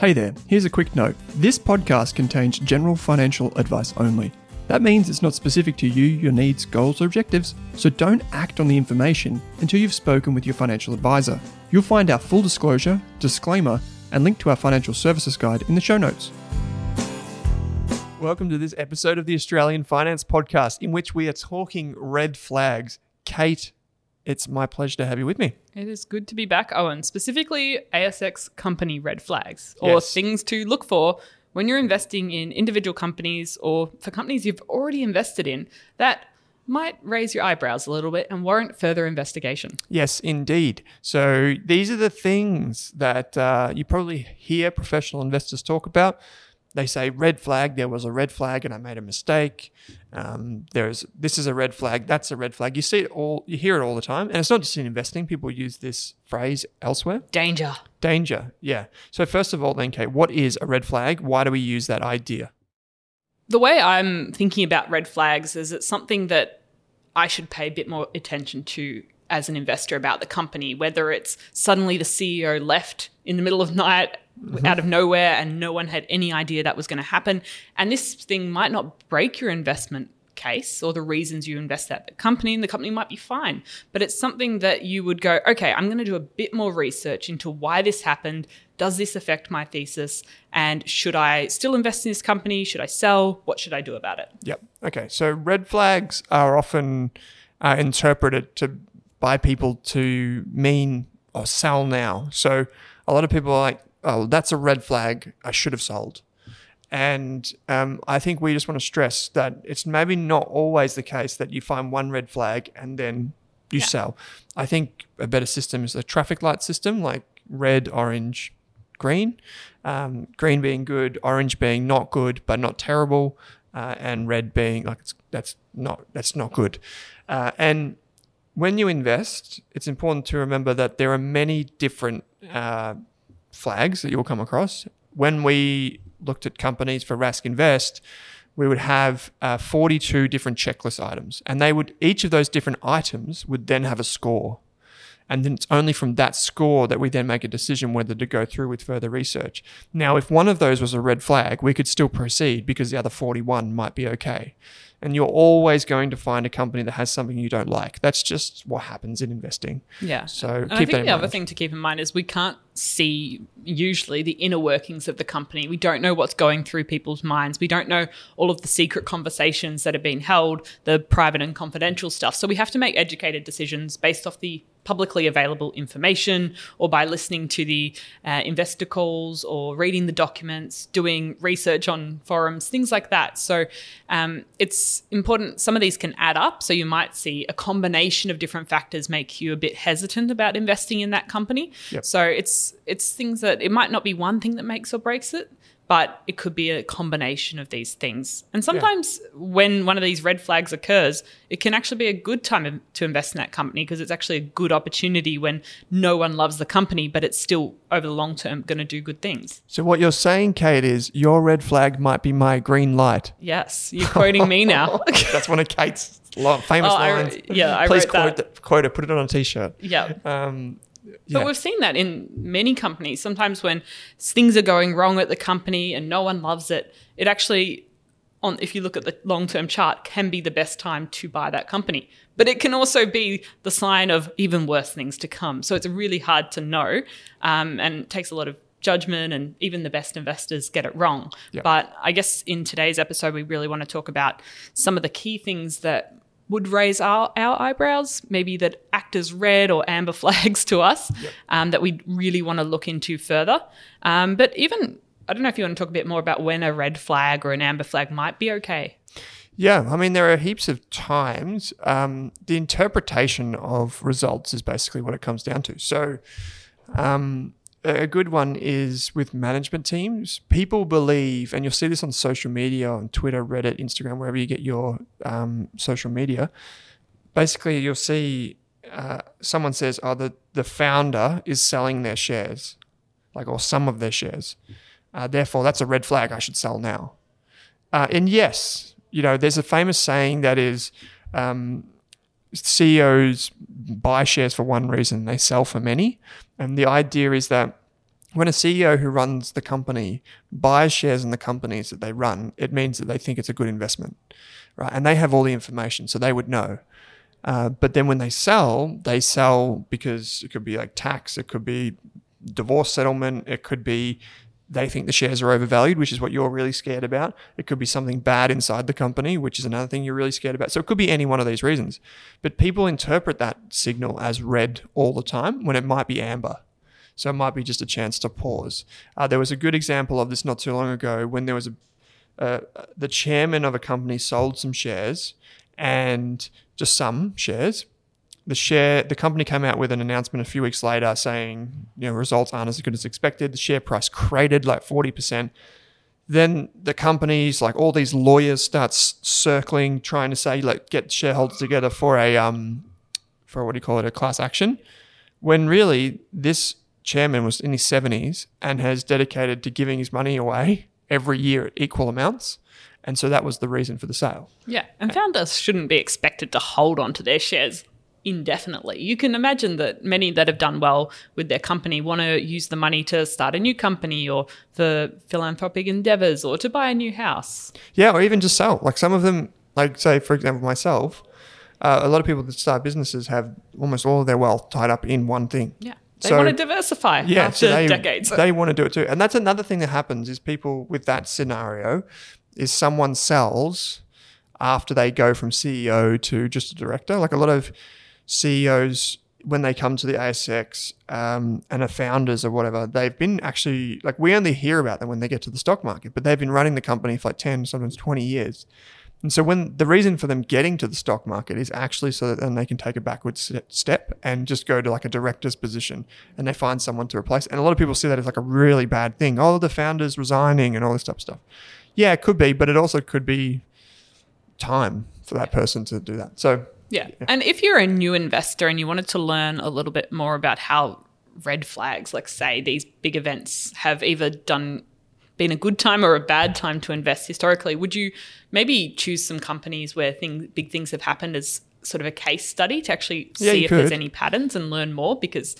Hey there, here's a quick note. This podcast contains general financial advice only. That means it's not specific to you, your needs, goals, or objectives, so don't act on the information until you've spoken with your financial advisor. You'll find our full disclosure, disclaimer, and link to our financial services guide in the show notes. Welcome to this episode of the Australian Finance Podcast, in which we are talking red flags. Kate, it's my pleasure to have you with me. It is good to be back, Owen. Specifically, ASX company red flags or things to look for when you're investing in individual companies or for companies you've already invested in that might raise your eyebrows a little bit and warrant further investigation. Yes, indeed. So these are the things that you probably hear professional investors talk about. They say red flag, there was a red flag and I made a mistake. This is a red flag, that's a red flag. You see it all, you hear it all the time. And it's not just in investing, people use this phrase elsewhere. Danger. Danger, yeah. So first of all then, Kate, what is a red flag? Why do we use that idea? The way I'm thinking about red flags is it's something that I should pay a bit more attention to as an investor about the company, whether it's suddenly the CEO left in the middle of night out of nowhere and no one had any idea that was going to happen. And this thing might not break your investment case or the reasons you invest that company, and the company might be fine. But it's something that you would go, okay, I'm going to do a bit more research into why this happened. Does this affect my thesis? And should I still invest in this company? Should I sell? What should I do about it? Yep. Okay. So red flags are often interpreted by people to mean or sell now. So a lot of people are like, oh, that's a red flag, I should have sold. And I think we just want to stress that it's maybe not always the case that you find one red flag and then you sell. I think a better system is a traffic light system, like red, orange, green. Green being good, orange being not good but not terrible, and red being like that's not good. And when you invest, it's important to remember that there are many different flags that you'll come across. When we looked at companies for Rask Invest, we would have 42 different checklist items, and each of those different items would then have a score. And then it's only from that score that we then make a decision whether to go through with further research. Now, if one of those was a red flag, we could still proceed because the other 41 might be okay. And you're always going to find a company that has something you don't like. That's just what happens in investing. Yeah. So I think the other thing to keep in mind is we can't see usually the inner workings of the company. We don't know what's going through people's minds. We don't know all of the secret conversations that have been held, the private and confidential stuff. So we have to make educated decisions based off the publicly available information or by listening to the investor calls or reading the documents, doing research on forums, things like that. So it's important. Some of these can add up. So you might see a combination of different factors make you a bit hesitant about investing in that company. Yep. So it's things that it might not be one thing that makes or breaks it, but it could be a combination of these things. And sometimes when one of these red flags occurs, it can actually be a good time to invest in that company because it's actually a good opportunity when no one loves the company, but it's still over the long term going to do good things. So what you're saying, Kate, is your red flag might be my green light. Yes, you're quoting me now. That's one of Kate's famous lines. Please quote her, put it on a T-shirt. Yeah. But we've seen that in many companies. Sometimes when things are going wrong at the company and no one loves it, it actually, if you look at the long-term chart, can be the best time to buy that company. But it can also be the sign of even worse things to come. So it's really hard to know, and it takes a lot of judgment, and even the best investors get it wrong. Yep. But I guess in today's episode, we really want to talk about some of the key things that would raise our eyebrows, maybe that act as red or amber flags to us, that we really want to look into further. But even, I don't know if you want to talk a bit more about when a red flag or an amber flag might be okay. Yeah, I mean, there are heaps of times. The interpretation of results is basically what it comes down to. So a good one is with management teams. People believe, and you'll see this on social media, on Twitter, Reddit, Instagram, wherever you get your social media. Basically, you'll see someone says, oh, the founder is selling their shares, or some of their shares. Therefore, that's a red flag. I should sell now. And yes, there's a famous saying that is CEOs buy shares for one reason, they sell for many. And the idea is that when a CEO who runs the company buys shares in the companies that they run, it means that they think it's a good investment, right? And they have all the information, so they would know. But then when they sell because it could be tax, it could be divorce settlement, it could be they think the shares are overvalued, which is what you're really scared about. It could be something bad inside the company, which is another thing you're really scared about. So it could be any one of these reasons. But people interpret that signal as red all the time when it might be amber. So it might be just a chance to pause. There was a good example of this not too long ago when there was the chairman of a company sold some shares, and just some shares. The company came out with an announcement a few weeks later saying, results aren't as good as expected. The share price cratered 40%. Then the companies, all these lawyers starts circling, trying to say, get shareholders together for a class action. When really this chairman was in his 70s and has dedicated to giving his money away every year at equal amounts. And so that was the reason for the sale. Yeah. And founders shouldn't be expected to hold on to their shares indefinitely. You can imagine that many that have done well with their company want to use the money to start a new company or for philanthropic endeavors or to buy a new house. Yeah, or even just sell. Some of them, say, for example, myself, a lot of people that start businesses have almost all of their wealth tied up in one thing. Yeah, they want to diversify after decades. They want to do it too. And that's another thing that happens is people with that scenario is someone sells after they go from CEO to just a director. A lot of CEOs, when they come to the ASX and are founders or whatever, they've been actually, we only hear about them when they get to the stock market, but they've been running the company for 10, sometimes 20 years. And so when the reason for them getting to the stock market is actually so that then they can take a backwards step and just go to a director's position and they find someone to replace. And a lot of people see that as a really bad thing. Oh, the founder's resigning and all this type of stuff. Yeah, it could be, but it also could be time for that person to do that. So yeah. And if you're a new investor and you wanted to learn a little bit more about how red flags, say these big events have either been a good time or a bad time to invest historically, would you maybe choose some companies where big things have happened as sort of a case study to actually see if there's any patterns and learn more because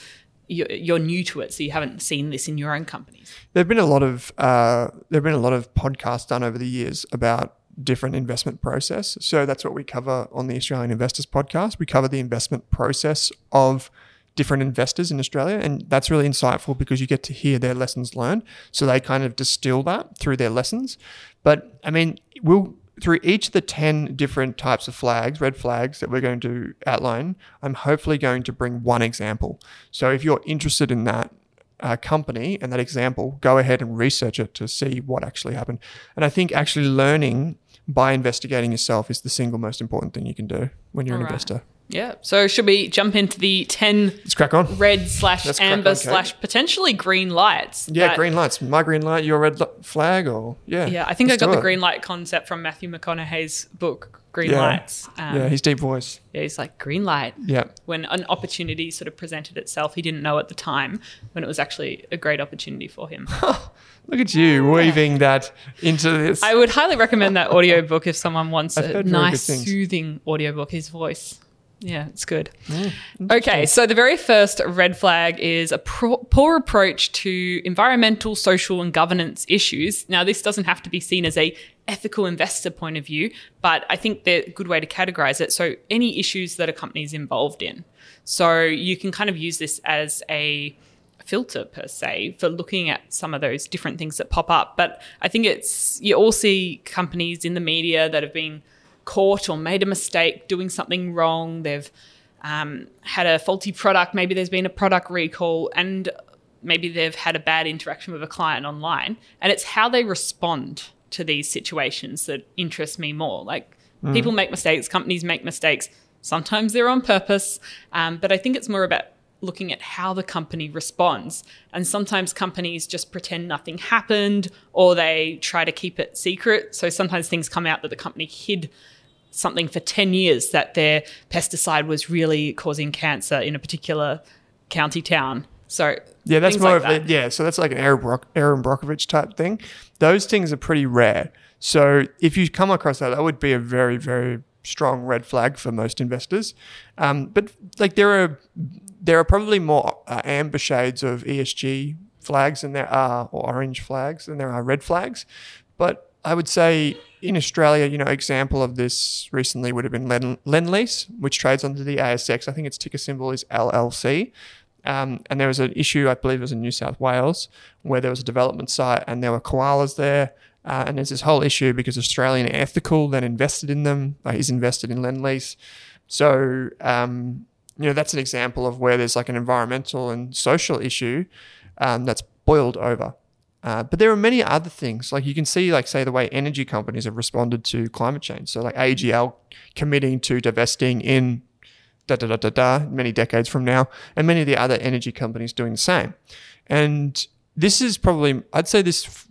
you're new to it, so you haven't seen this in your own companies? There've been a lot of podcasts done over the years about different investment process. So that's what we cover on the Australian Investors Podcast. We cover the investment process of different investors in Australia, and that's really insightful because you get to hear their lessons learned. So they kind of distill that through their lessons. But I mean, through each of the 10 different types of flags, red flags that we're going to outline, I'm hopefully going to bring one example. So if you're interested in that company and that example, go ahead and research it to see what actually happened. And I think actually learning by investigating yourself is the single most important thing you can do when you're an investor. Yeah. So should we jump into the 10 Let's crack on. red/amber/potentially green lights? Yeah, green lights. My green light, your red flag, or yeah. Yeah, I think I got the green light concept from Matthew McConaughey's book, Green Lights. Yeah, his deep voice. Yeah, he's like, green light. Yeah. When an opportunity sort of presented itself, he didn't know at the time when it was actually a great opportunity for him. Look at you weaving that into this. I would highly recommend that audiobook if someone wants a nice, soothing audiobook. His voice. Yeah, it's good. Mm, okay, so the very first red flag is a poor approach to environmental, social, and governance issues. Now, this doesn't have to be seen as a ethical investor point of view, but I think they're a good way to categorize it. So any issues that a company is involved in. So you can kind of use this as a filter per se for looking at some of those different things that pop up. But I think it's, you all see companies in the media that have been caught or made a mistake doing something wrong. They've had a faulty product. Maybe there's been a product recall, and maybe they've had a bad interaction with a client online. And it's how they respond to these situations that interests me more. Like people make mistakes, companies make mistakes. Sometimes they're on purpose. But I think it's more about looking at how the company responds. And sometimes companies just pretend nothing happened, or they try to keep it secret. So sometimes things come out that the company hid something for 10 years, that their pesticide was really causing cancer in a particular county town. So yeah, that's more like of that. Yeah, so that's like an Aaron Brockovich type thing. Those things are pretty rare. So if you come across that, that would be a very, very strong red flag for most investors. But like there are probably more amber shades of ESG flags than there are, or orange flags than there are red flags. But I would say in Australia, you know, example of this recently would have been LendLease, which trades under the ASX. I think its ticker symbol is LLC. And there was an issue, I believe it was in New South Wales, where there was a development site and there were koalas there. And there's this whole issue because Australian Ethical then invested in them. He's invested in LendLease. So, you know, that's an example of where there's like an environmental and social issue that's boiled over. But there are many other things. Like you can see, like, say, the way energy companies have responded to climate change. So like AGL committing to divesting in many decades from now, and many of the other energy companies doing the same. And this is probably, I'd say this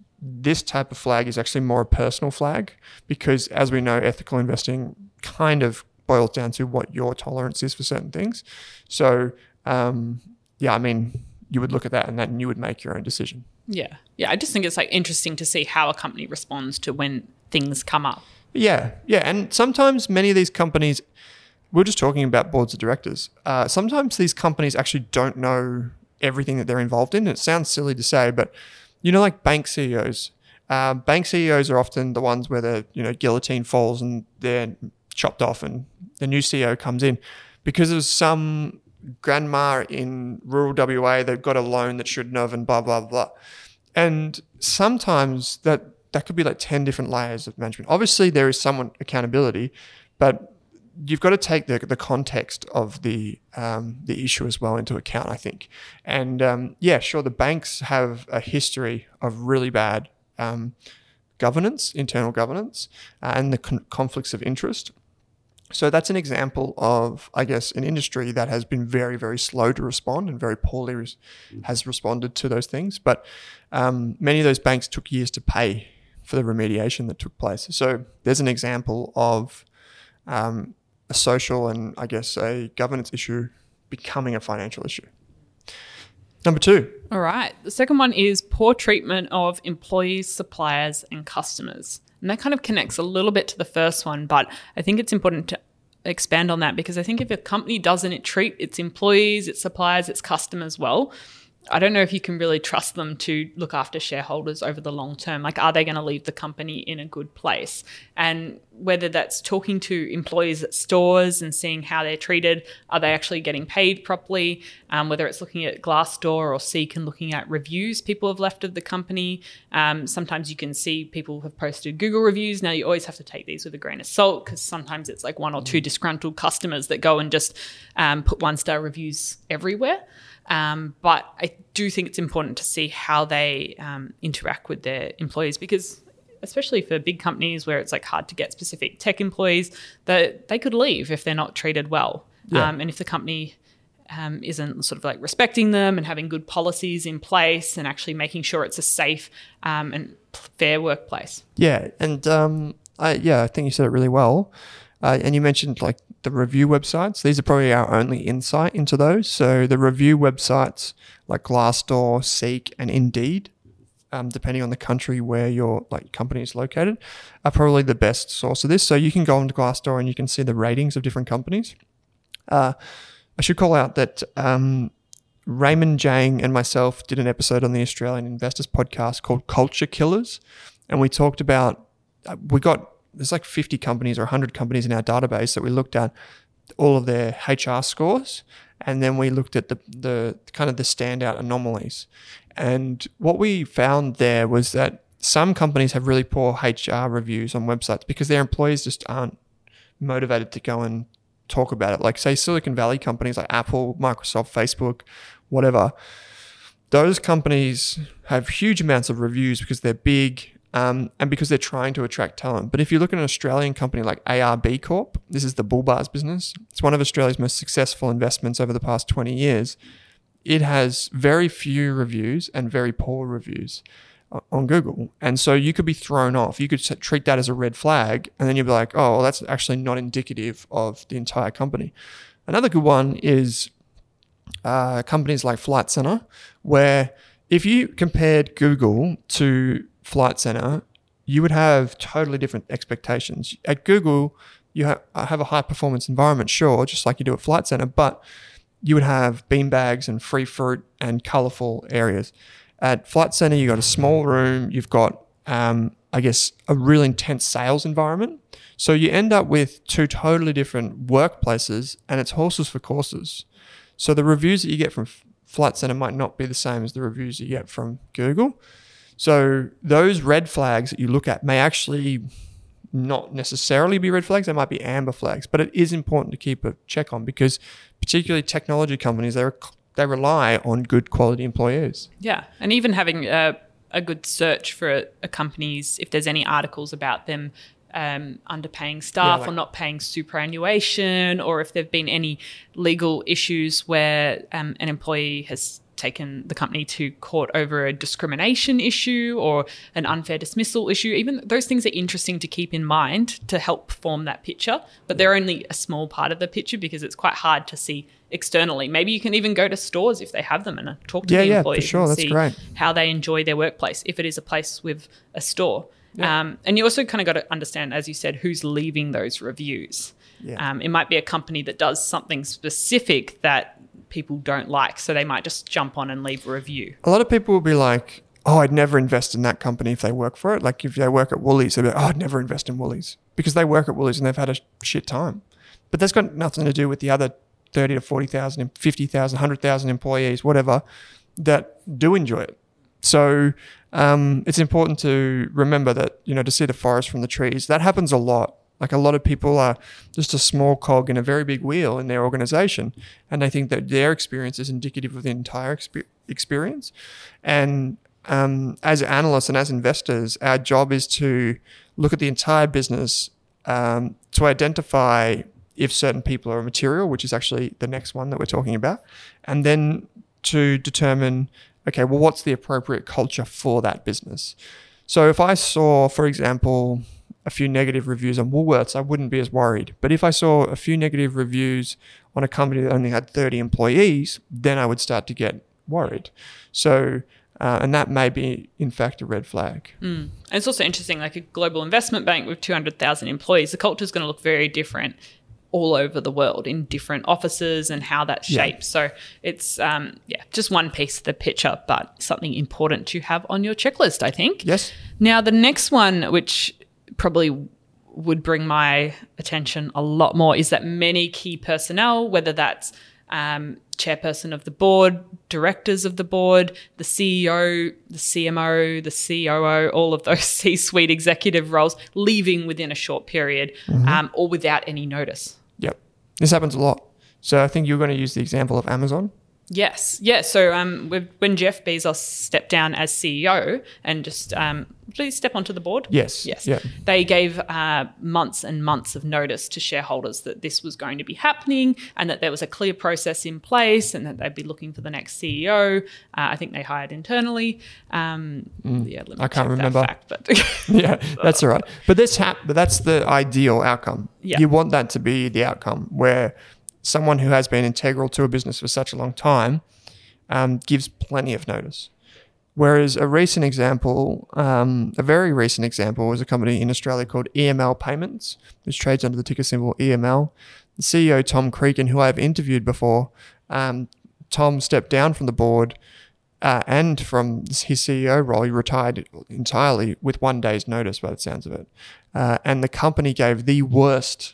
type of flag is actually more a personal flag, because as we know, ethical investing kind of boils down to what your tolerance is for certain things. So, yeah, I mean, you would look at that and you would make your own decision. Yeah. Yeah. I just think it's like interesting to see how a company responds to when things come up. Yeah. Yeah. And sometimes many of these companies, we're just talking about boards of directors. Sometimes these companies actually don't know everything that they're involved in. It sounds silly to say, but you know, like bank CEOs. Bank CEOs are often the ones where the, you know, guillotine falls and they're chopped off, and the new CEO comes in because of some grandma in rural WA that got a loan that shouldn't have, and blah blah blah. And sometimes that could be like 10 different layers of management. Obviously, there is somewhat accountability, but you've got to take the context of the issue as well into account, I think. And yeah, sure, the banks have a history of really bad governance, internal governance, and the conflicts of interest. So that's an example of, I guess, an industry that has been very, very slow to respond and very poorly has responded to those things. But many of those banks took years to pay for the remediation that took place. So there's an example of a social and, I guess, a governance issue becoming a financial issue. Number two. All right. The second one is poor treatment of employees, suppliers, and customers. And that kind of connects a little bit to the first one, but I think it's important to expand on that, because I think if a company doesn't treat its employees, its suppliers, its customers well, I don't know if you can really trust them to look after shareholders over the long term. Like, are they going to leave the company in a good place? And whether that's talking to employees at stores and seeing how they're treated, are they actually getting paid properly? Whether it's looking at Glassdoor or Seek and looking at reviews people have left of the company. Sometimes you can see people have posted Google reviews. Now, you always have to take these with a grain of salt, because sometimes it's like one or two disgruntled customers that go and just put one-star reviews everywhere. But I do think it's important to see how they interact with their employees, because especially for big companies where it's like hard to get specific tech employees, that they could leave if they're not treated well. Yeah. And if the company isn't sort of like respecting them and having good policies in place and actually making sure it's a safe and fair workplace. Yeah. And I think you said it really well. And you mentioned like the review websites. These are probably our only insight into those. So the review websites like Glassdoor, Seek, and Indeed, depending on the country where your like company is located, are probably the best source of this. So you can go onto Glassdoor and you can see the ratings of different companies. I should call out that Raymond Jang and myself did an episode on the Australian Investors Podcast called Culture Killers, and we talked about there's like 50 companies or 100 companies in our database that we looked at all of their HR scores, and then we looked at the kind of the standout anomalies. And what we found there was that some companies have really poor HR reviews on websites because their employees just aren't motivated to go and talk about it. Like say Silicon Valley companies like Apple, Microsoft, Facebook, whatever. Those companies have huge amounts of reviews because they're big and because they're trying to attract talent. But if you look at an Australian company like ARB Corp, this is the bull bars business. It's one of Australia's most successful investments over the past 20 years. It has very few reviews and very poor reviews on Google. And so you could be thrown off. You could treat that as a red flag, and then you'd be like, oh, well, that's actually not indicative of the entire company. Another good one is companies like Flight Center, where if you compared Google to Flight Center, you would have totally different expectations. At Google, you have a high-performance environment, sure, just like you do at Flight Center, but you would have beanbags and free fruit and colourful areas. At Flight Center, you've got a small room. You've got, a really intense sales environment. So you end up with two totally different workplaces, and it's horses for courses. So the reviews that you get from Flight Center might not be the same as the reviews you get from Google. So those red flags that you look at may actually not necessarily be red flags. They might be amber flags, but it is important to keep a check on because particularly technology companies, they rely on good quality employees. Yeah, and even having a good search for a company's, if there's any articles about them underpaying staff or not paying superannuation, or if there have been any legal issues where an employee has taken the company to court over a discrimination issue or an unfair dismissal issue. Even those things are interesting to keep in mind to help form that picture, but they're only a small part of the picture because it's quite hard to see externally. Maybe you can even go to stores if they have them and talk to the employees and see how they enjoy their workplace if it is a place with a store. Yeah. And you also kind of got to understand, as you said, who's leaving those reviews. Yeah. It might be a company that does something specific that people don't like, so they might just jump on and leave a review. A lot of people will be like, oh, I'd never invest in that company if they work for it. Like if they work at Woolies, they'll be like, oh, I'd never invest in Woolies because they work at Woolies and they've had a shit time. But that's got nothing to do with the other 30 to 40,000, 50,000, 100,000 employees, whatever, that do enjoy it. So it's important to remember that, to see the forest from the trees. That happens a lot. Like a lot of people are just a small cog in a very big wheel in their organization, and they think that their experience is indicative of the entire experience. And as analysts and as investors, our job is to look at the entire business to identify if certain people are material, which is actually the next one that we're talking about, and then to determine, okay, well, what's the appropriate culture for that business? So if I saw, for example, a few negative reviews on Woolworths, I wouldn't be as worried. But if I saw a few negative reviews on a company that only had 30 employees, then I would start to get worried. So, and that may be, in fact, a red flag. Mm. And it's also interesting, like a global investment bank with 200,000 employees, the culture is going to look very different all over the world in different offices and how that shapes. Yeah. So it's, just one piece of the picture, but something important to have on your checklist, I think. Yes. Now, the next one, which probably would bring my attention a lot more, is that many key personnel, whether that's chairperson of the board, directors of the board, the CEO, the CMO, the COO, all of those C-suite executive roles, leaving within a short period or without any notice. Yep. This happens a lot. So I think you're going to use the example of Amazon. Yes. Yeah. So when Jeff Bezos stepped down as CEO and just did he step onto the board? Yes. Yes. Yeah. They gave months and months of notice to shareholders that this was going to be happening and that there was a clear process in place and that they'd be looking for the next CEO. I think they hired internally. I can't remember. That fact, but yeah, that's all right. But that's the ideal outcome. Yeah. You want that to be the outcome where someone who has been integral to a business for such a long time gives plenty of notice. Whereas a recent example, a very recent example, was a company in Australia called EML Payments, which trades under the ticker symbol EML. The CEO, Tom Cregan, who I've interviewed before, Tom stepped down from the board and from his CEO role. He retired entirely with 1 day's notice by the sounds of it. And the company gave the worst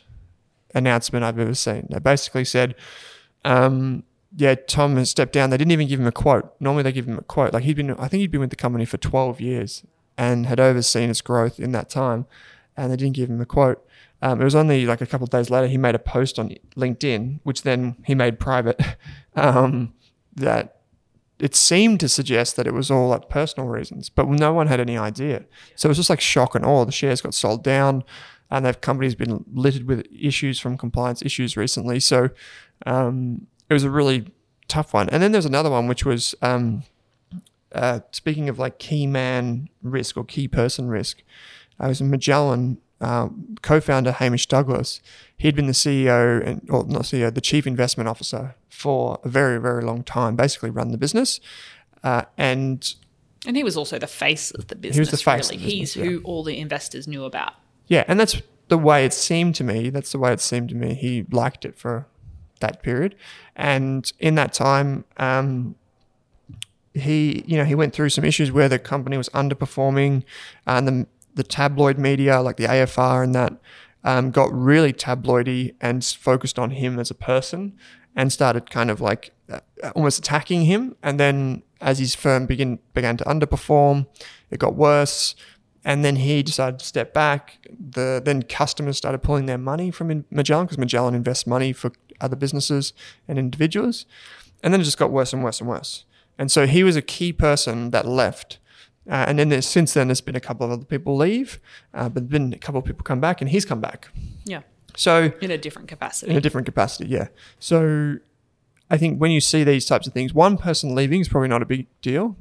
announcement I've ever seen. They basically said, Tom has stepped down. They didn't even give him a quote. Normally they give him a quote. Like he'd been with the company for 12 years and had overseen its growth in that time, and they didn't give him a quote. It was only like a couple of days later he made a post on LinkedIn, which then he made private, that it seemed to suggest that it was all like personal reasons, but no one had any idea. So it was just like shock and awe. The shares got sold down, and that company's been littered with issues from compliance issues recently. So it was a really tough one. And then there's another one, which was speaking of like key man risk or key person risk. I was in Magellan. Co-founder Hamish Douglas, he'd been the CEO the chief investment officer for a very, very long time, basically run the business. And he was also the face of the business. He was the face really. Of the business, He's who all the investors knew about. Yeah, and that's the way it seemed to me. He liked it for that period. And in that time, he went through some issues where the company was underperforming, and the tabloid media, like the AFR and that, got really tabloidy and focused on him as a person and started kind of like almost attacking him. And then as his firm began to underperform, it got worse. And then he decided to step back. Then customers started pulling their money from Magellan, because Magellan invests money for other businesses and individuals. And then it just got worse and worse and worse. And so he was a key person that left. And then since then, there's been a couple of other people leave, but then a couple of people come back, and he's come back. Yeah. So in a different capacity. Yeah. So I think when you see these types of things, one person leaving is probably not a big deal,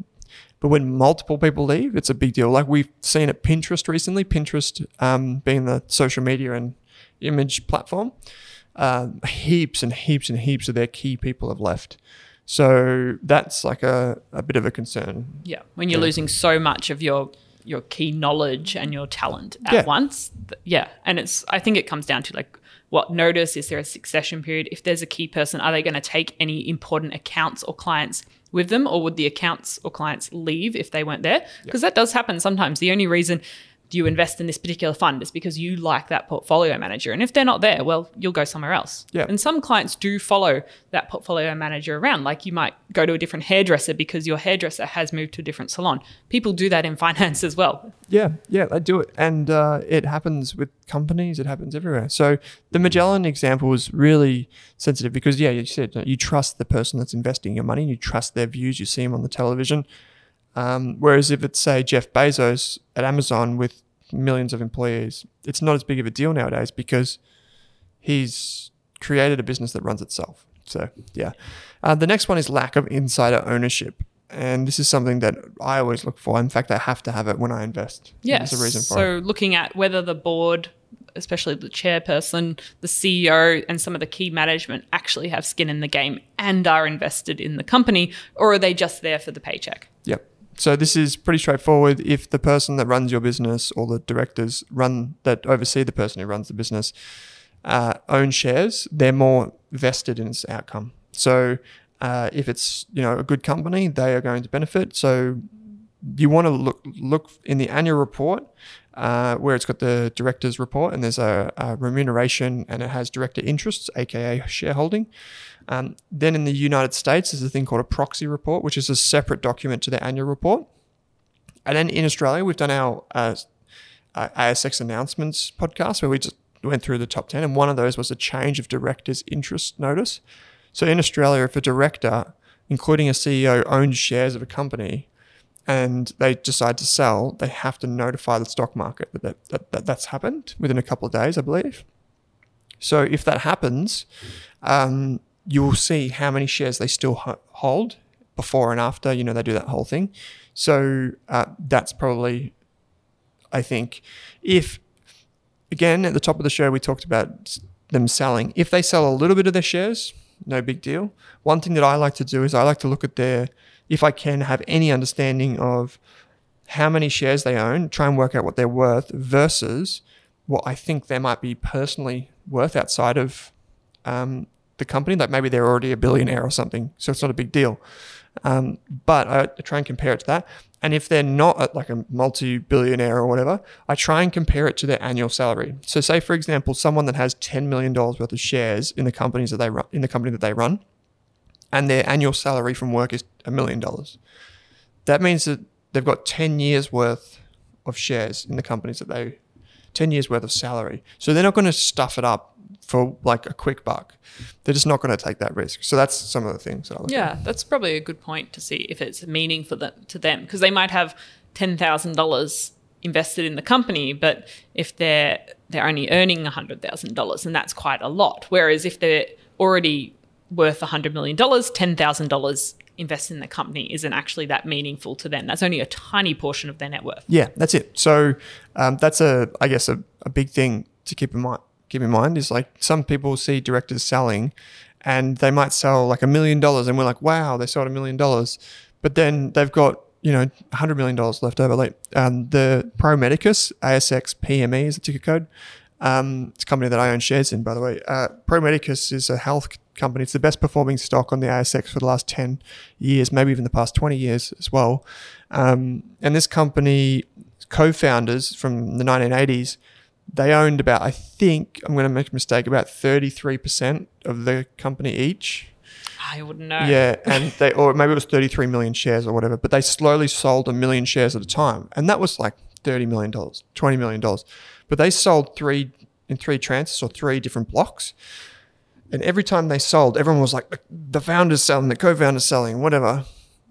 but when multiple people leave, it's a big deal. Like we've seen at Pinterest recently, Pinterest being the social media and image platform, heaps and heaps and heaps of their key people have left. So that's like a bit of a concern. Yeah, when you're losing so much of your key knowledge and your talent at once. Yeah, and I think it comes down to like what notice, is there a succession period? If there's a key person, are they going to take any important accounts or clients with them, or would the accounts or clients leave if they weren't there? Because that does happen sometimes. The only reason you invest in this particular fund is because you like that portfolio manager. And if they're not there, well, you'll go somewhere else. Yeah. And some clients do follow that portfolio manager around. Like you might go to a different hairdresser because your hairdresser has moved to a different salon. People do that in finance as well. Yeah, they do it. And it happens with companies. It happens everywhere. So the Magellan example was really sensitive because, you said you trust the person that's investing your money. You trust their views. You see them on the television. Whereas if it's, say, Jeff Bezos at Amazon with millions of employees, it's not as big of a deal nowadays because he's created a business that runs itself. So, yeah. The next one is lack of insider ownership. And this is something that I always look for. In fact, I have to have it when I invest. Yes. There's a reason for it. So, looking at whether the board, especially the chairperson, the CEO, and some of the key management actually have skin in the game and are invested in the company, or are they just there for the paycheck? Yep. So this is pretty straightforward. If the person that runs your business or the directors that oversee the person who runs the business own shares, they're more vested in its outcome. So if it's a good company, they are going to benefit. So you want to look in the annual report where it's got the directors report, and there's a remuneration and it has director interests, aka shareholding. Then in the United States, there's a thing called a proxy report, which is a separate document to the annual report. And then in Australia, we've done our ASX announcements podcast where we just went through the top 10, and one of those was a change of directors' interest notice. So in Australia, if a director including a CEO, owns shares of a company and they decide to sell, they have to notify the stock market that's happened within a couple of days, I believe. So if that happens, you will see how many shares they still hold before and after, you know, they do that whole thing. So that's probably, I think, if, again, at the top of the show, we talked about them selling. If they sell a little bit of their shares, no big deal. One thing that I like to do is I like to look at their, if I can have any understanding of how many shares they own, try and work out what they're worth versus what I think they might be personally worth outside of the company. Like maybe they're already a billionaire or something, so it's not a big deal. But I try and compare it to that. And if they're not like a multi-billionaire or whatever, I try and compare it to their annual salary. So say, for example, someone that has $10 million worth of shares in the companies that they run, and their annual salary from work is $1 million. That means that they've got 10 years worth of shares in the companies that they, 10 years worth of salary. So they're not going to stuff it up for like a quick buck. They're just not going to take that risk. So that's some of the things that I look at. That's probably a good point to see if it's meaningful to them, because they might have $10,000 invested in the company, but if they're only earning $100,000, and that's quite a lot. Whereas if they're already worth $100 million, $10,000 invested in the company isn't actually that meaningful to them. That's only a tiny portion of their net worth. Yeah, that's it. So that's I guess a big thing to keep in mind is like some people see directors selling and they might sell like $1 million and we're like, wow, they sold $1 million, but then they've got, you know, $100 million left over. Like the Pro Medicus, ASX PME is the ticker code. It's a company that I own shares in, by the way. Pro Medicus is a health company. It's the best performing stock on the ASX for the last 10 years, maybe even the past 20 years as well. And this company, co-founders from the 1980s, they owned about, I think, I'm going to make a mistake, about 33% of the company each. I wouldn't know. Yeah, and they, or maybe it was 33 million shares or whatever, but they slowly sold 1 million shares at a time. And that was like $30 million, $20 million. But they sold in three tranches or three different blocks. And every time they sold, everyone was like, the founder's selling, the co-founder's selling, whatever.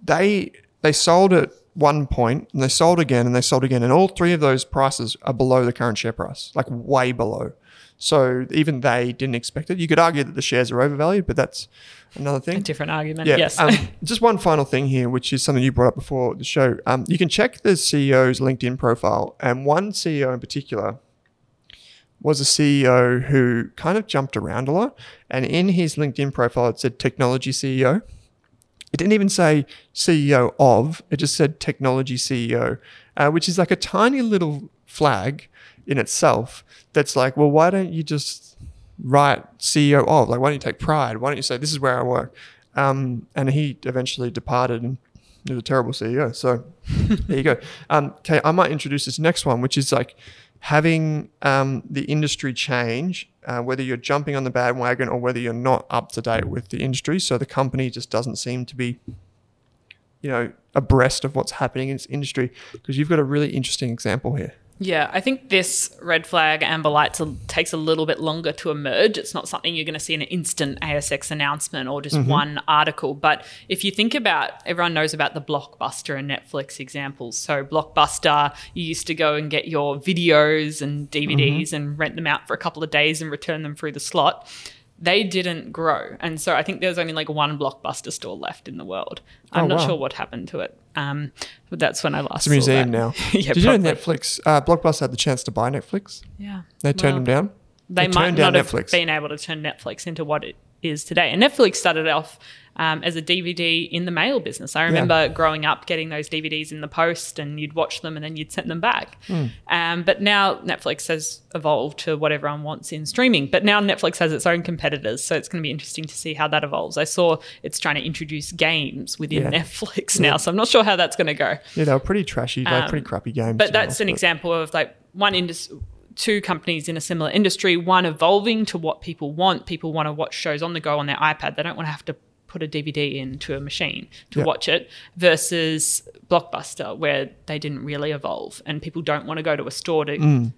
They sold at one point and they sold again and they sold again. And all three of those prices are below the current share price, like way below. So even they didn't expect it. You could argue that the shares are overvalued, but that's another thing. A different argument, yeah. Yes. Just one final thing here, which is something you brought up before the show. You can check the CEO's LinkedIn profile. And one CEO in particular was a CEO who kind of jumped around a lot. And in his LinkedIn profile, it said technology CEO. It didn't even say CEO of, it just said technology CEO, which is like a tiny little flag in itself that's like, well, why don't you just write CEO of? Like, why don't you take pride? Why don't you say, this is where I work? And he eventually departed and he was a terrible CEO. So there you go. Okay, I might introduce this next one, which is like, having the industry change, whether you're jumping on the bandwagon or whether you're not up to date with the industry. So the company just doesn't seem to be, you know, abreast of what's happening in its industry, because you've got a really interesting example here. Yeah, I think this red flag, amber light, takes a little bit longer to emerge. It's not something you're going to see in an instant ASX announcement or just one article. But if you think about, everyone knows about the Blockbuster and Netflix examples. So Blockbuster, you used to go and get your videos and DVDs and rent them out for a couple of days and return them through the slot. They didn't grow. And so I think there's only like one Blockbuster store left in the world. I'm not sure what happened to it. But that's when I last saw it. It's a museum now. Yeah, Did you know Netflix, Blockbuster had the chance to buy Netflix? Yeah. They turned them down? They might not have been able to turn Netflix into what it is today. And Netflix started off as a DVD in the mail business. I remember growing up getting those DVDs in the post and you'd watch them and then you'd send them back. But now Netflix has evolved to what everyone wants in streaming. But now Netflix has its own competitors, so it's going to be interesting to see how that evolves. I saw it's trying to introduce games within Netflix now, so I'm not sure how that's going to go. Yeah, they were pretty trashy, like pretty crappy games. But that's an example of like one industry. Two companies in a similar industry, one evolving to what people want. People want to watch shows on the go on their iPad. They don't want to have to put a DVD into a machine to watch it, versus Blockbuster, where they didn't really evolve and people don't want to go to a store to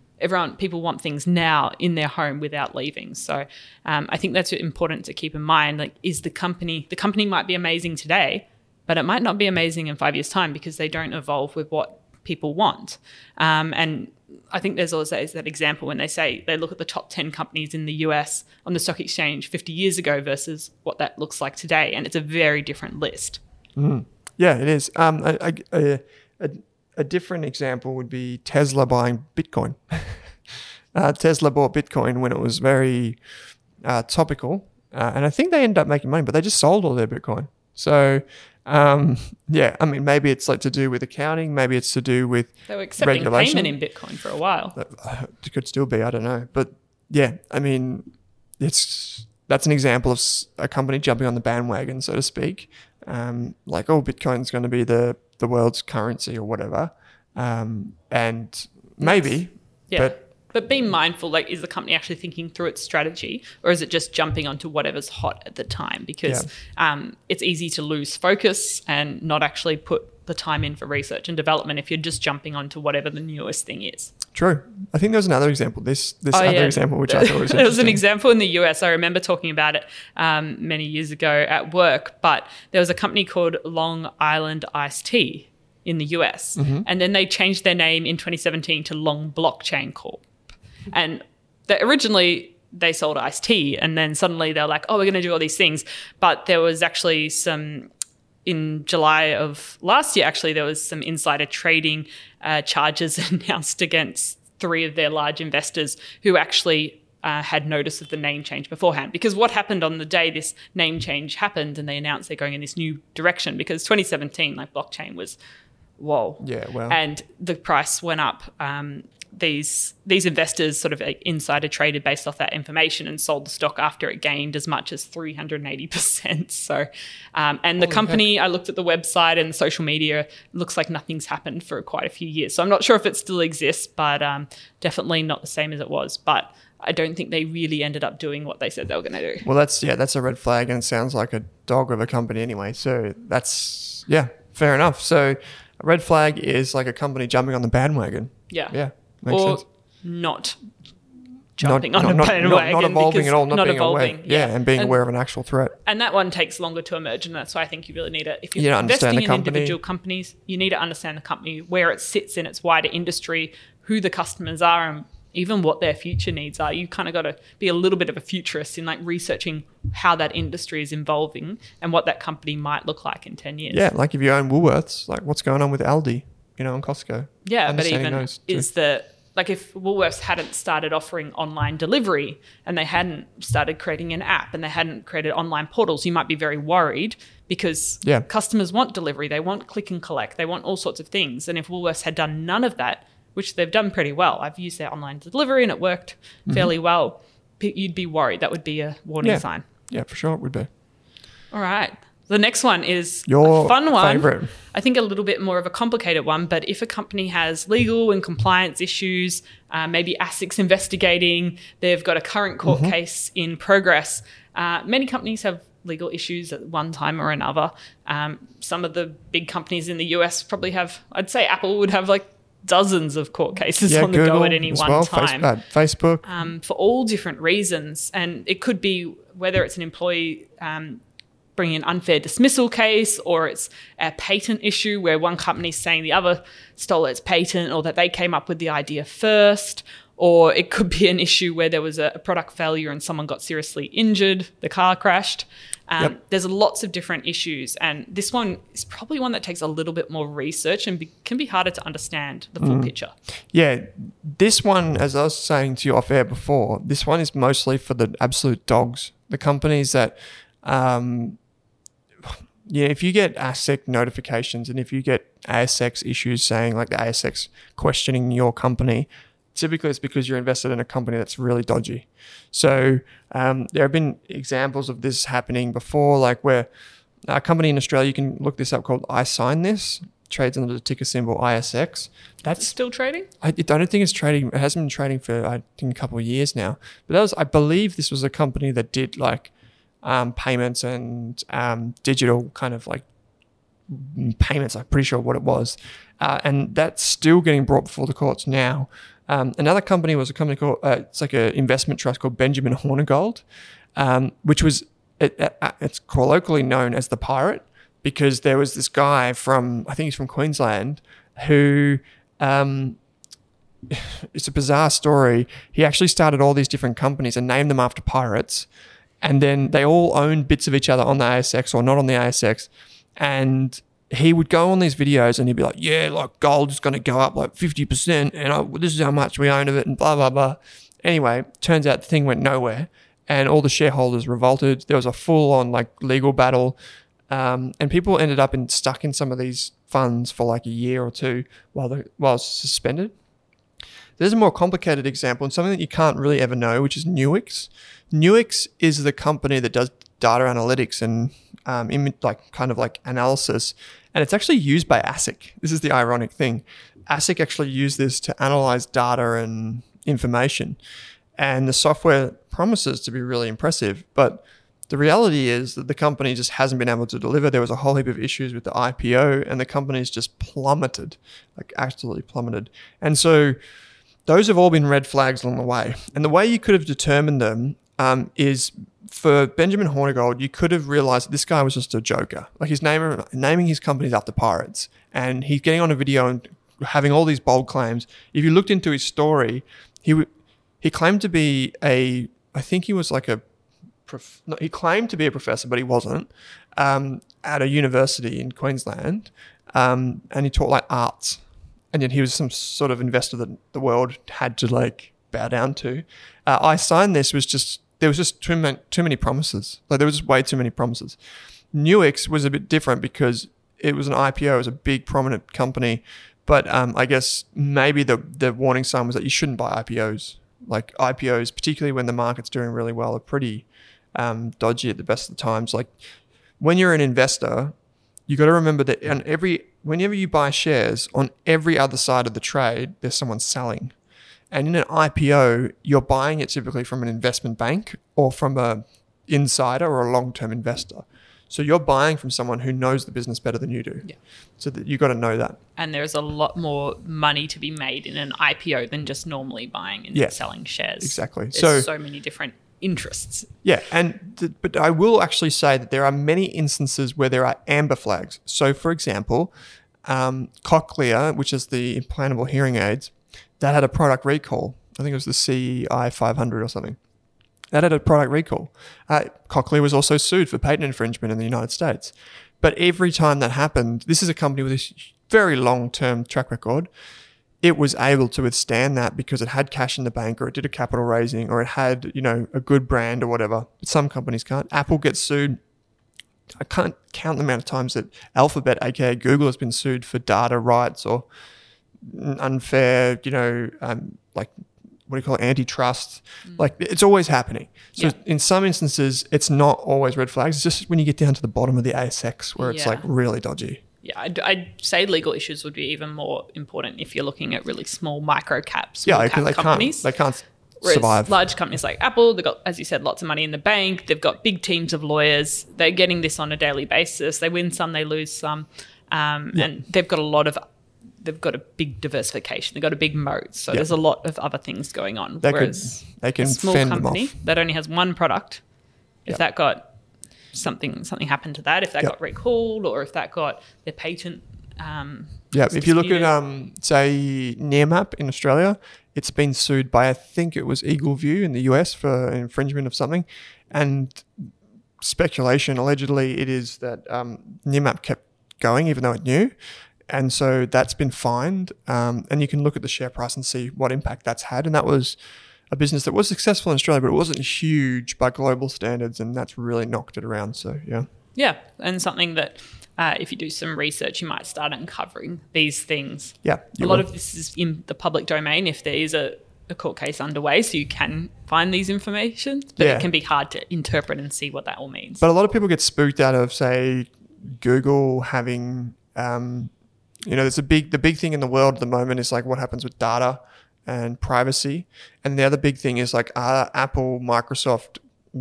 people want things now in their home without leaving. So I think that's important to keep in mind. Like, is the company might be amazing today, but it might not be amazing in 5 years' time because they don't evolve with what people want. And I think there's always that example when they say they look at the top 10 companies in the US on the stock exchange 50 years ago versus what that looks like today. And it's a very different list. Mm. Yeah, it is. A different example would be Tesla buying Bitcoin. Tesla bought Bitcoin when it was very topical. And I think they ended up making money, but they just sold all their Bitcoin. So, yeah, I mean, maybe it's like to do with accounting. Maybe it's to do with regulation. They were accepting payment in Bitcoin for a while. It could still be, I don't know. But yeah, I mean, that's an example of a company jumping on the bandwagon, so to speak. Like, oh, Bitcoin's going to be the world's currency or whatever. And maybe, yeah. But be mindful, like, is the company actually thinking through its strategy, or is it just jumping onto whatever's hot at the time? Because it's easy to lose focus and not actually put the time in for research and development if you're just jumping onto whatever the newest thing is. True. I think there was another example, example, which I thought was interesting. There was an example in the US. I remember talking about it many years ago at work, but there was a company called Long Island Iced Tea in the US. Mm-hmm. And then they changed their name in 2017 to Long Blockchain Corp. And originally they sold iced tea, and then suddenly they're like, oh, we're going to do all these things. But there was actually in July of last year, actually, there was some insider trading charges announced against three of their large investors who actually had notice of the name change beforehand. Because what happened on the day this name change happened and they announced they're going in this new direction, because 2017, like, blockchain was, whoa. Yeah, well. And the price went up. These investors sort of insider traded based off that information and sold the stock after it gained as much as 380%. So, and the company, heck. I looked at the website and social media, looks like nothing's happened for quite a few years. So I'm not sure if it still exists, but definitely not the same as it was. But I don't think they really ended up doing what they said they were going to do. Well, that's a red flag, and it sounds like a dog of a company anyway. So that's, yeah, fair enough. So a red flag is like a company jumping on the bandwagon. Yeah. Yeah. Makes sense. Not jumping on a bandwagon. Not evolving at all. Not being aware. Yeah. And being aware of an actual threat. And that one takes longer to emerge. And that's why I think you really need to, if you're investing in individual companies, you need to understand the company, where it sits in its wider industry, who the customers are, and even what their future needs are. You kind of got to be a little bit of a futurist in, like, researching how that industry is evolving and what that company might look like in 10 years. Yeah. Like, if you own Woolworths, like, what's going on with Aldi? You know, on Costco. Yeah, but even is the, like, if Woolworths hadn't started offering online delivery and they hadn't started creating an app and they hadn't created online portals, you might be very worried, because customers want delivery, they want click and collect, they want all sorts of things. And if Woolworths had done none of that, which they've done pretty well, I've used their online delivery and it worked fairly well, you'd be worried. That would be a warning sign. Yeah, for sure it would be. All right. The next one is a fun one. Favorite. I think a little bit more of a complicated one, but if a company has legal and compliance issues, maybe ASX investigating, they've got a current court case in progress. Many companies have legal issues at one time or another. Some of the big companies in the US probably have, I'd say Apple would have, like, dozens of court cases on the Google go at any one time. Facebook. For all different reasons. And it could be whether it's an employee bring an unfair dismissal case, or it's a patent issue where one company's saying the other stole its patent, or that they came up with the idea first, or it could be an issue where there was a product failure and someone got seriously injured, the car crashed. There's lots of different issues, and this one is probably one that takes a little bit more research and can be harder to understand the full picture. Yeah, this one, as I was saying to you off air before, this one is mostly for the absolute dogs, the companies that if you get ASX notifications and if you get ASX issues saying, like, the ASX questioning your company, typically it's because you're invested in a company that's really dodgy. So there have been examples of this happening before, like where a company in Australia, you can look this up, called iSignThis, trades under the ticker symbol ISX. That's still trading? I don't think it's trading. It hasn't been trading for, I think, a couple of years now. But that was, I believe this was a company that did, like, payments and digital kind of, like, payments, I'm pretty sure what it was. And that's still getting brought before the courts now Another company was a company called, it's like an investment trust called Benjamin Hornigold, which was, it's colloquially known as the pirate, because there was this guy from, I think he's from Queensland, who, it's a bizarre story. He actually started all these different companies and named them after pirates. And then they all owned bits of each other on the ASX or not on the ASX. And he would go on these videos and he'd be like, yeah, like gold is going to go up like 50% and this is how much we own of it and blah, blah, blah. Anyway, turns out the thing went nowhere and all the shareholders revolted. There was a full-on like legal battle. And people ended up stuck in some of these funds for like a year or two while it's suspended. There's a more complicated example and something that you can't really ever know, which is Nuix. Nuix is the company that does data analytics and analysis, and it's actually used by ASIC. This is the ironic thing. ASIC actually used this to analyze data and information, and the software promises to be really impressive, but the reality is that the company just hasn't been able to deliver. There was a whole heap of issues with the IPO and the company's just plummeted, like absolutely plummeted. And so those have all been red flags along the way. And the way you could have determined them is, for Benjamin Hornigold, you could have realized this guy was just a joker. Like he's naming his companies after pirates, and he's getting on a video and having all these bold claims. If you looked into his story, he claimed to be he claimed to be a professor, but he wasn't, at a university in Queensland. And he taught like arts. And yet he was some sort of investor that the world had to like bow down to. I signed this was just, there was just too many promises. Like there was just way too many promises. Nuix was a bit different because it was an IPO. It was a big prominent company. But I guess maybe the warning sign was that you shouldn't buy IPOs. Like IPOs, particularly when the market's doing really well, are pretty dodgy at the best of the times. Like when you're an investor, you got to remember that whenever you buy shares, on every other side of the trade, there's someone selling. And in an IPO, you're buying it typically from an investment bank or from an insider or a long-term investor. So you're buying from someone who knows the business better than you do. Yeah. So that you got to know that. And there's a lot more money to be made in an IPO than just normally buying and selling shares. Exactly. There's so many different interests. Yeah. But I will actually say that there are many instances where there are amber flags. So for example, Cochlear, which is the implantable hearing aids, that had a product recall. I think it was the CEI 500 or something. That had a product recall. Cochlear was also sued for patent infringement in the United States. But every time that happened, this is a company with a very long-term track record. It was able to withstand that because it had cash in the bank, or it did a capital raising, or it had, a good brand or whatever. But some companies can't. Apple gets sued. I can't count the amount of times that Alphabet, aka Google, has been sued for data rights or unfair, antitrust. Like it's always happening. So in some instances, it's not always red flags. It's just when you get down to the bottom of the ASX where it's like really dodgy. Yeah, I'd say legal issues would be even more important if you're looking at really small micro caps. Yeah, because they companies. Can't survive. Large companies like Apple, they've got, as you said, lots of money in the bank. They've got big teams of lawyers. They're getting this on a daily basis. They win some, they lose some. And they've got a big diversification. They've got a big moat. So there's a lot of other things going on. Whereas they can a small company that only has one product, if that got something happened to that, if that got recalled or if that got their patent. If you look at, say, Nearmap in Australia, it's been sued by, I think it was Eagle View in the US for infringement of something. And speculation, allegedly, it is that Nearmap kept going even though it knew. And so that's been fined. And you can look at the share price and see what impact that's had. And that was a business that was successful in Australia, but it wasn't huge by global standards. And that's really knocked it around. So, yeah. Yeah. And something that if you do some research, you might start uncovering these things. Yeah. A lot of this is in the public domain if there is a court case underway. So you can find these information, but it can be hard to interpret and see what that all means. But a lot of people get spooked out of, say, Google having... there's the big thing in the world at the moment is like what happens with data and privacy. And the other big thing is like, are Apple, Microsoft,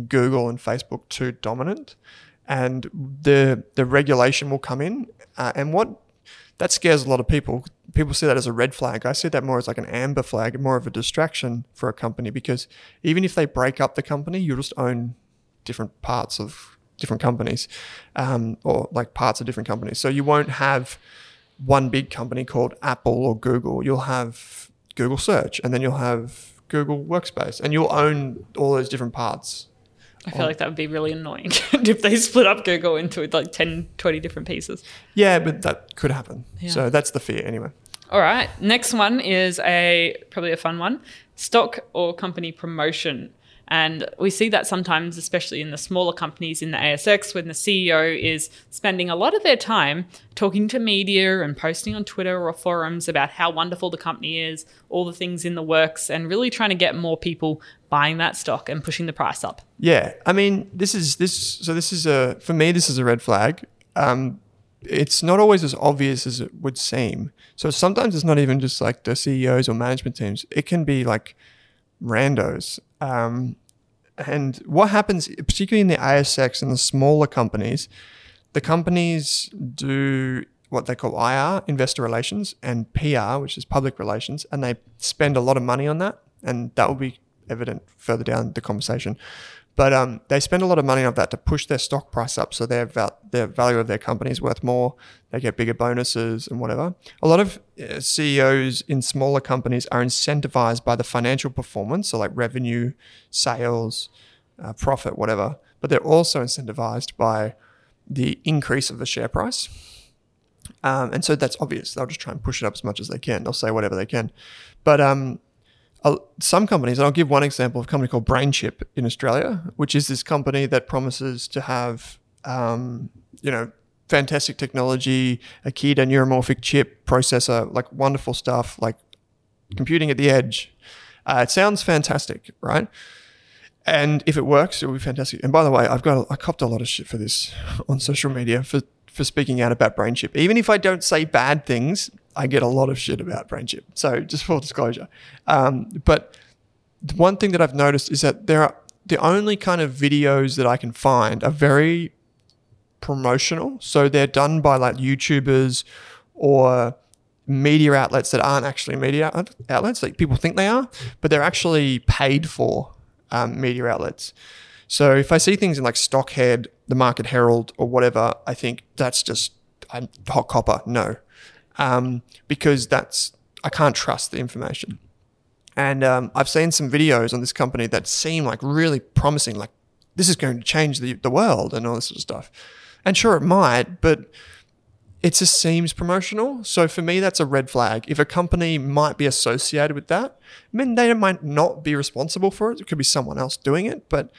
Google and Facebook too dominant? And the regulation will come in. And what that scares a lot of people. people see that as a red flag. I see that more as like an amber flag, more of a distraction for a company, because even if they break up the company, you'll just own different parts of different companies, or like parts of different companies. So you won't have one big company called Apple or Google. You'll have Google Search, and then you'll have Google Workspace, and you'll own all those different parts. I feel like that would be really annoying if they split up Google into like 10, 20 different pieces. Yeah, but that could happen. Yeah. So that's the fear anyway. All right. Next one is probably a fun one, stock or company promotion. And we see that sometimes, especially in the smaller companies in the ASX, when the CEO is spending a lot of their time talking to media and posting on Twitter or forums about how wonderful the company is, all the things in the works, and really trying to get more people buying that stock and pushing the price up. Yeah. I mean, this is a red flag. It's not always as obvious as it would seem. So sometimes it's not even just like the CEOs or management teams. It can be like randos. And what happens, particularly in the ASX and the smaller companies, the companies do what they call IR, investor relations, and PR, which is public relations, and they spend a lot of money on that, and that will be evident further down the conversation. But they spend a lot of money on that to push their stock price up, so their value of their company is worth more, they get bigger bonuses and whatever. A lot of CEOs in smaller companies are incentivized by the financial performance, so like revenue, sales, profit, whatever. But they're also incentivized by the increase of the share price. And so that's obvious. They'll just try and push it up as much as they can. They'll say whatever they can. But some companies, and I'll give one example of a company called BrainChip in Australia, which is this company that promises to have, fantastic technology, Akida neuromorphic chip processor, like wonderful stuff, like computing at the edge. It sounds fantastic, right? And if it works, it will be fantastic. And by the way, I copped a lot of shit for this on social media for speaking out about BrainChip. Even if I don't say bad things, I get a lot of shit about BrainChip. So just full disclosure. But one thing that I've noticed is that there are the only kind of videos that I can find are very promotional. So they're done by like YouTubers or media outlets that aren't actually media outlets. Like people think they are, but they're actually paid for media outlets. So if I see things in like Stockhead, the Market Herald or whatever, I think that's just a hot copper. No. Because I can't trust the information. And I've seen some videos on this company that seem like really promising, like this is going to change the world and all this sort of stuff. And sure, it might, but it just seems promotional. So for me, that's a red flag. If a company might be associated with that, I mean, they might not be responsible for it. It could be someone else doing it. But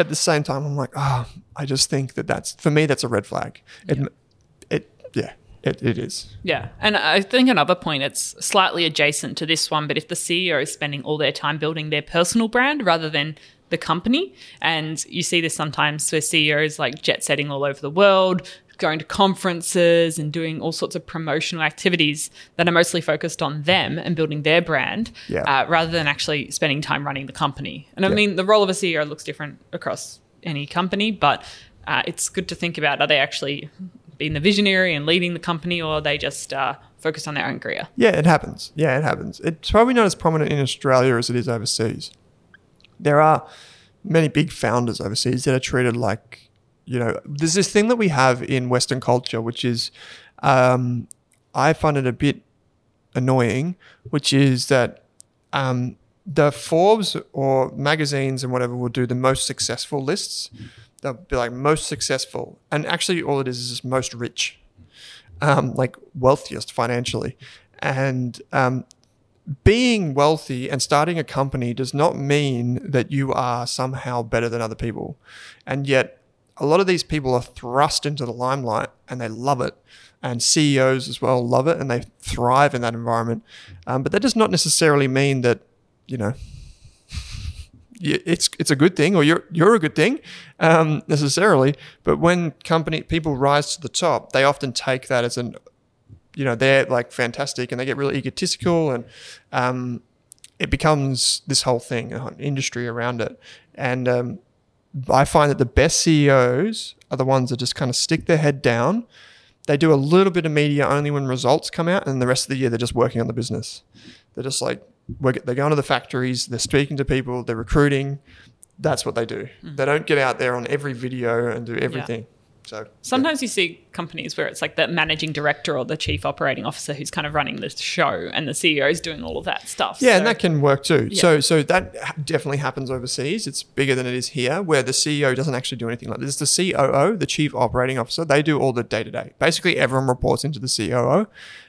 at the same time, I'm like, I just think that's, for me, that's a red flag. Yeah. It is. Yeah. And I think another point, it's slightly adjacent to this one, but if the CEO is spending all their time building their personal brand rather than the company, and you see this sometimes where CEOs like jet setting all over the world, going to conferences and doing all sorts of promotional activities that are mostly focused on them and building their brand, rather than actually spending time running the company. And I mean, the role of a CEO looks different across any company, but it's good to think about, are they actually being the visionary and leading the company, or they just focus on their own career? Yeah, it happens. It's probably not as prominent in Australia as it is overseas. There are many big founders overseas that are treated like, there's this thing that we have in Western culture, which is, I find it a bit annoying, which is that the Forbes or magazines and whatever will do the most successful lists. They'll be like most successful, and actually all it is most rich, like wealthiest financially. And being wealthy and starting a company does not mean that you are somehow better than other people. And yet a lot of these people are thrust into the limelight and they love it. And CEOs as well love it and they thrive in that environment. But that does not necessarily mean that, it's a good thing, or you're a good thing necessarily. But when people rise to the top, they often take that as an, they're like fantastic, and they get really egotistical, and it becomes this whole thing, an industry around it. And I find that the best CEOs are the ones that just kind of stick their head down. They do a little bit of media only when results come out, and the rest of the year they're just working on the business. They're just like, they're going to the factories, they're speaking to people, they're recruiting. That's what they do. Mm. They don't get out there on every video and do everything. Yeah. So sometimes you see companies where it's like the managing director or the chief operating officer who's kind of running the show, and the CEO is doing all of that stuff. Yeah, and that can work too. Yeah. So that definitely happens overseas. It's bigger than it is here, where the CEO doesn't actually do anything like this. The COO, the chief operating officer, they do all the day-to-day. Basically, everyone reports into the COO.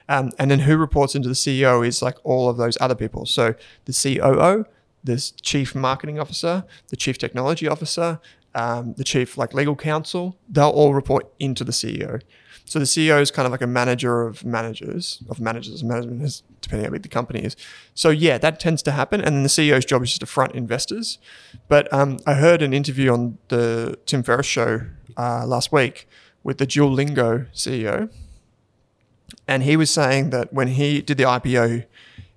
And then who reports into the CEO is like all of those other people. So the COO, the chief marketing officer, the chief technology officer, the chief like legal counsel, they'll all report into the CEO. So the CEO is kind of like a manager of managers, depending how big the company is. So yeah, that tends to happen. And then the CEO's job is just to front investors. But I heard an interview on the Tim Ferriss show last week with the Duolingo CEO. And he was saying that when he did the IPO,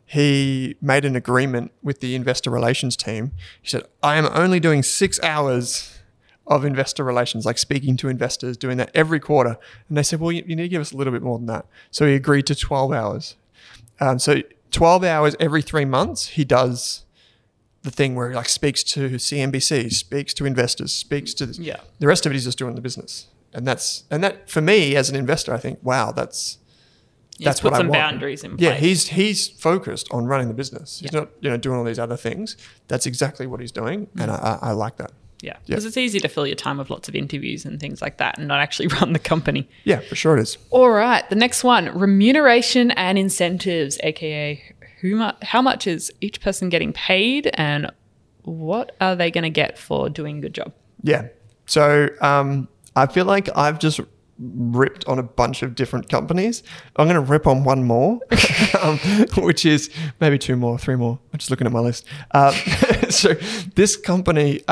he made an agreement with the investor relations team. He said, I am only doing 6 hours of investor relations, like speaking to investors, doing that every quarter. And they said, well, you need to give us a little bit more than that. So he agreed to 12 hours. So 12 hours every 3 months, he does the thing where he like speaks to CNBC, speaks to investors, speaks to this. Yeah. The rest of it is just doing the business. And that for me as an investor, I think, wow, that's what I want. Put some boundaries in place. Yeah, he's focused on running the business. He's not doing all these other things. That's exactly what he's doing, and I like that. Yeah, because it's easy to fill your time with lots of interviews and things like that and not actually run the company. Yeah, for sure it is. All right, the next one, remuneration and incentives, aka how much is each person getting paid and what are they going to get for doing a good job? Yeah, so I feel like I've just ripped on a bunch of different companies. I'm going to rip on one more, which is maybe two more, three more. I'm just looking at my list. So this company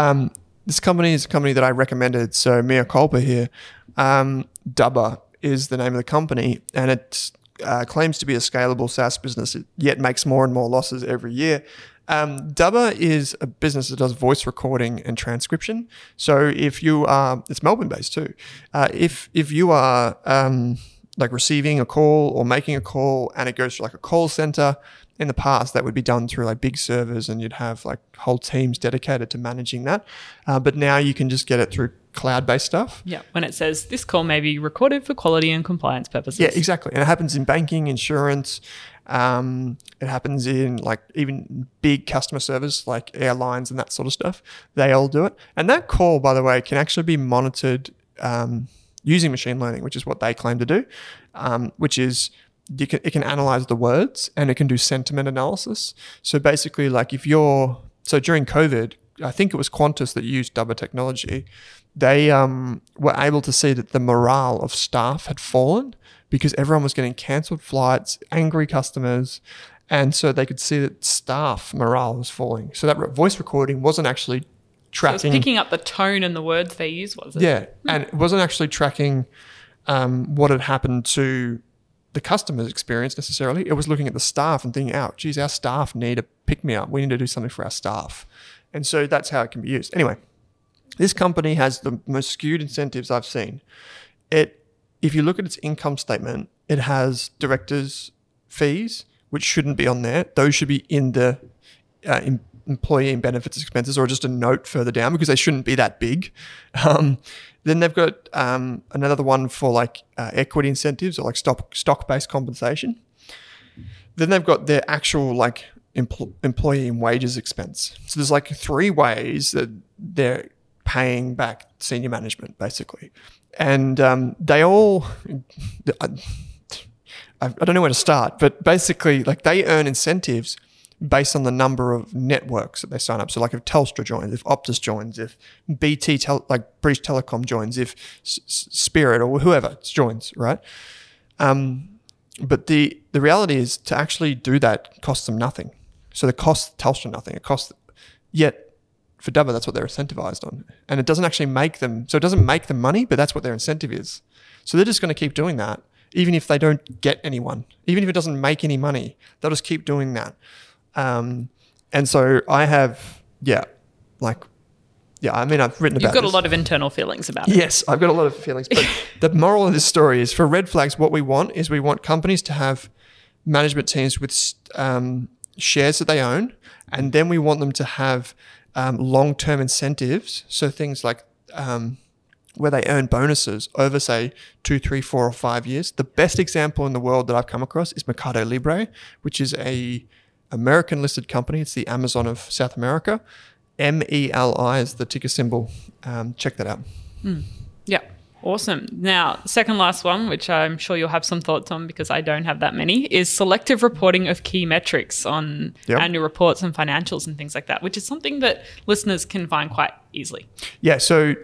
is a company that I recommended. So mea culpa here. Dubber is the name of the company, and it claims to be a scalable SaaS business. It yet makes more and more losses every year. Dubber is a business that does voice recording and transcription. So if you are, it's Melbourne-based too. If you are like receiving a call or making a call and it goes to like a call center, in the past that would be done through like big servers and you'd have like whole teams dedicated to managing that. But now you can just get it through cloud-based stuff. Yeah, when it says this call may be recorded for quality and compliance purposes. Yeah, exactly. And it happens in banking, insurance. It happens in like even big customer service like airlines and that sort of stuff. They all do it. And that call, by the way, can actually be monitored using machine learning, which is what they claim to do, which is it can analyze the words and it can do sentiment analysis. So basically like during COVID, I think it was Qantas that used Dubber technology. They were able to see that the morale of staff had fallen because everyone was getting cancelled flights, angry customers, and so they could see that staff morale was falling. So that voice recording wasn't actually tracking. So it was picking up the tone and the words they use, was it? Yeah, and it wasn't actually tracking what had happened to the customer's experience necessarily. It was looking at the staff and thinking, oh, geez, our staff need a pick-me-up. We need to do something for our staff. And so that's how it can be used. Anyway, this company has the most skewed incentives I've seen. If you look at its income statement, it has directors' fees, which shouldn't be on there. Those should be in the employee and benefits expenses or just a note further down because they shouldn't be that big. Then they've got another one for like equity incentives or like stock-based compensation. Then they've got their actual like employee and wages expense. So there's like three ways that they're paying back senior management basically. And they all, I don't know where to start, but basically like they earn incentives based on the number of networks that they sign up. So like if Telstra joins, if Optus joins, if BT, like British Telecom joins, if Spirit or whoever joins, right? But the reality is to actually do that costs them nothing. So it costs Telstra nothing. It costs, yet for Dubber, that's what they're incentivized on. And it doesn't actually make them, so it doesn't make them money, but that's what their incentive is. So they're just going to keep doing that, even if they don't get anyone, even if it doesn't make any money, they'll just keep doing that. And so I have, like Yeah, I mean, I've written about this. You've got a lot of internal feelings about it. Yes, I've got a lot of feelings. But the moral of this story is, for red flags, what we want is we want companies to have management teams with shares that they own, and then we want them to have long-term incentives. So things like where they earn bonuses over, say, 2, 3, 4, or 5 years. The best example in the world that I've come across is Mercado Libre, which is a American-listed company. It's the Amazon of South America. MELI is the ticker symbol. Check that out. Mm. Yeah, awesome. Now, second last one, which I'm sure you'll have some thoughts on because I don't have that many, is selective reporting of key metrics on annual reports and financials and things like that, which is something that listeners can find quite easily. Yeah, so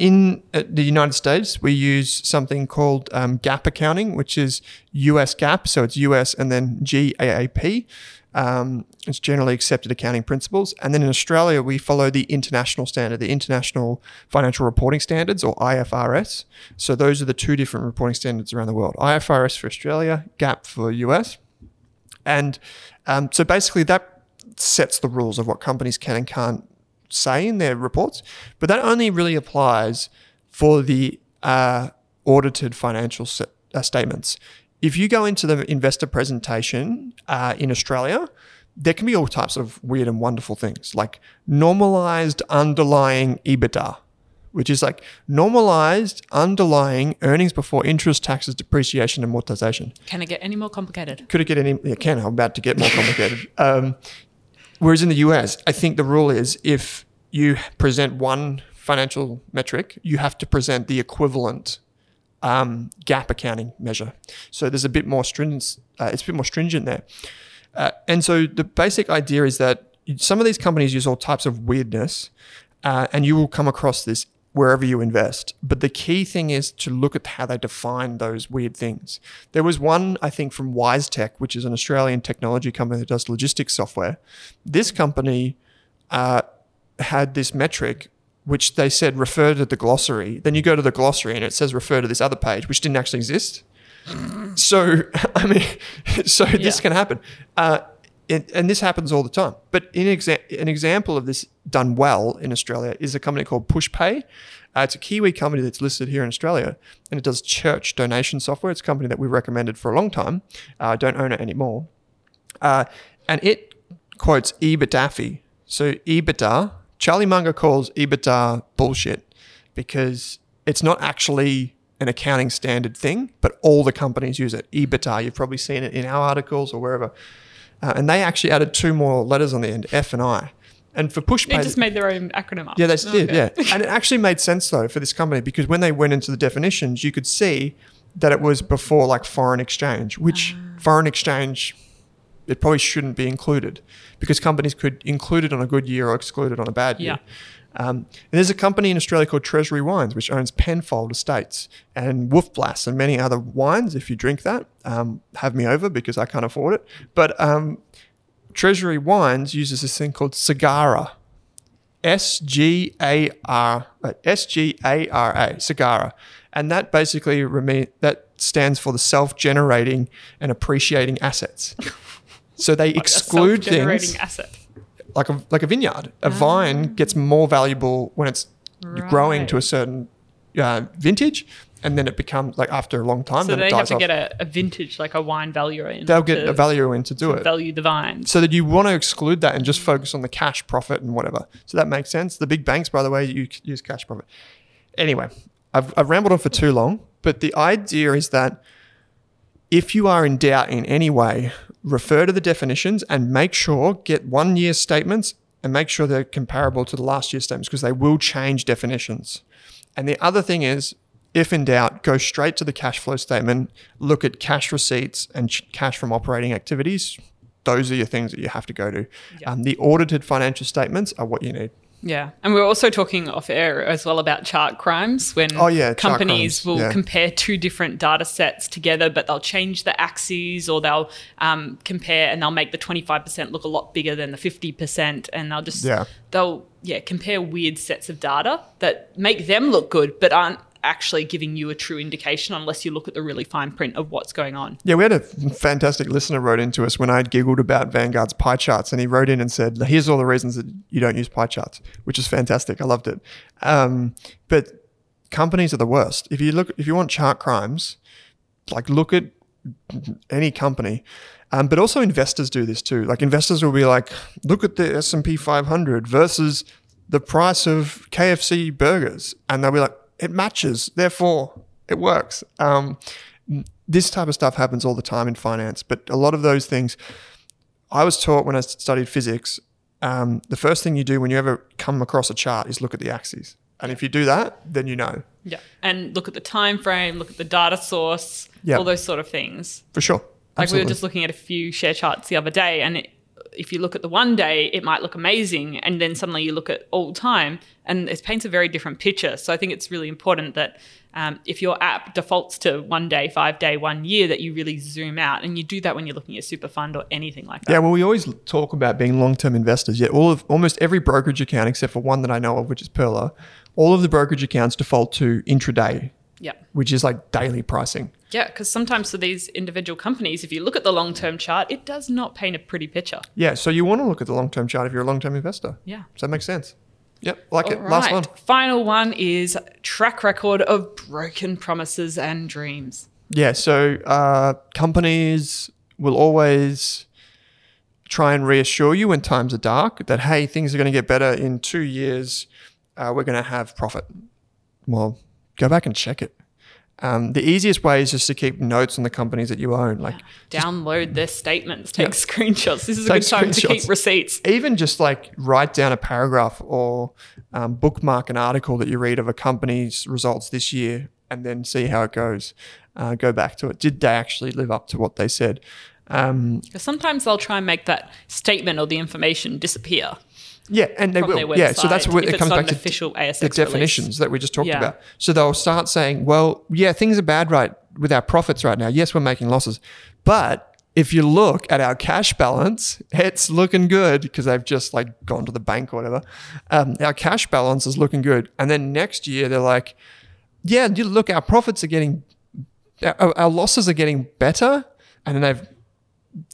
in the United States, we use something called GAAP accounting, which is US GAAP. So it's US and then GAAP. It's generally accepted accounting principles. And then in Australia, we follow the international standard, the International Financial Reporting Standards, or IFRS. So those are the two different reporting standards around the world. IFRS for Australia, GAAP for US. And so basically that sets the rules of what companies can and can't say in their reports. But that only really applies for the audited financial statements. If you go into the investor presentation in Australia, there can be all types of weird and wonderful things, like normalized underlying EBITDA, which is like normalized underlying earnings before interest, taxes, depreciation, and amortization. Can it get any more complicated? Could it get any? It can. I'm about to get more complicated. Whereas in the US, I think the rule is if you present one financial metric, you have to present the equivalent GAAP accounting measure. So there's a bit more stringent. It's a bit more stringent there. And so the basic idea is that some of these companies use all types of weirdness, and you will come across this wherever you invest. But the key thing is to look at how they define those weird things. There was one, I think, from WiseTech, which is an Australian technology company that does logistics software. This company had this metric which they said refer to the glossary. Then you go to the glossary and it says refer to this other page, which didn't actually exist. So, I mean, this can happen. And this happens all the time. But an example of this done well in Australia is a company called PushPay. It's a Kiwi company that's listed here in Australia, and it does church donation software. It's a company that we recommended for a long time. I don't own it anymore. And it quotes EBITDAFI. So, EBITDA... Charlie Munger calls EBITDA bullshit because it's not actually an accounting standard thing, but all the companies use it. EBITDA, you've probably seen it in our articles or wherever. And they actually added two more letters on the end, F and I. And for PushPay... They just made their own acronym up. Yeah, they did, yeah. And it actually made sense, though, for this company because when they went into the definitions, you could see that it was before like foreign exchange, which foreign exchange... It probably shouldn't be included because companies could include it on a good year or exclude it on a bad year. Yeah. And there's a company in Australia called Treasury Wines, which owns Penfold Estates and Wolf Blass and many other wines. If you drink that, have me over because I can't afford it. But Treasury Wines uses this thing called Sagara, S-G-A-R-A, Sagara. And that basically that stands for the self-generating and appreciating assets. So they exclude things asset. like a vineyard. A vine gets more valuable when it's growing to a certain vintage, and then it becomes like after a long time. So then they have to get a vintage, like a wine valuer in. They'll get a valuer in to do it. Value the vine. So that you want to exclude that and just focus on the cash profit and whatever. So that makes sense. The big banks, by the way, you use cash profit. Anyway, I've rambled on for too long, but the idea is that if you are in doubt in any way, refer to the definitions and make sure, get 1 year's statements and make sure they're comparable to the last year's statements because they will change definitions. And the other thing is, if in doubt, go straight to the cash flow statement, look at cash receipts and cash from operating activities. Those are your things that you have to go to. Yeah. The audited financial statements are what you need. Yeah. And we're also talking off air as well about chart crimes when companies will compare two different data sets together, but they'll change the axes or they'll compare and they'll make the 25% look a lot bigger than the 50%. And they'll compare weird sets of data that make them look good, but aren't actually giving you a true indication unless you look at the really fine print of what's going on. Yeah, we had a fantastic listener wrote into us when I'd giggled about Vanguard's pie charts, and he wrote in and said, here's all the reasons that you don't use pie charts, which is fantastic. I loved it. But companies are the worst. If you want chart crimes, like look at any company. But also investors do this too. Like investors will be like, look at the S&P 500 versus the price of KFC burgers. And they'll be like, it matches, therefore it works. This type of stuff happens all the time in finance, but a lot of those things I was taught when I studied physics, the first thing you do when you ever come across a chart is look at the axes. And if you do that, then you know. Yeah. And look at the time frame, look at the data source, all those sort of things. For sure. Absolutely. Like we were just looking at a few share charts the other day, and if you look at the one day, it might look amazing, and then suddenly you look at all time and it paints a very different picture. So I think it's really important that if your app defaults to 1 day, 5 day, 1 year, that you really zoom out, and you do that when you're looking at super fund or anything like that. Yeah, well, we always talk about being long-term investors, yet almost every brokerage account except for one that I know of, which is Perla, all of the brokerage accounts default to intraday, which is like daily pricing. Yeah, because sometimes for these individual companies, if you look at the long-term chart, it does not paint a pretty picture. Yeah, so you want to look at the long-term chart if you're a long-term investor. Yeah. So that makes sense. Yep, All right. Last one. Final one is track record of broken promises and dreams. Yeah, so companies will always try and reassure you when times are dark that, hey, things are going to get better in 2 years. We're going to have profit. Well, go back and check it. The easiest way is just to keep notes on the companies that you own. Like download their statements, take screenshots. This is a good time to keep receipts. Even just like write down a paragraph or bookmark an article that you read of a company's results this year and then see how it goes. Go back to it. Did they actually live up to what they said? Sometimes they'll try and make that statement or the information disappear. Yeah, and they will. Yeah, so that's where it comes back to the definitions that we just talked about. So they'll start saying, well, yeah, things are bad right with our profits right now. Yes, we're making losses. But if you look at our cash balance, it's looking good because they've just like gone to the bank or whatever. Our cash balance is looking good. And then next year they're like, yeah, look, our profits are getting – our losses are getting better. And then they've –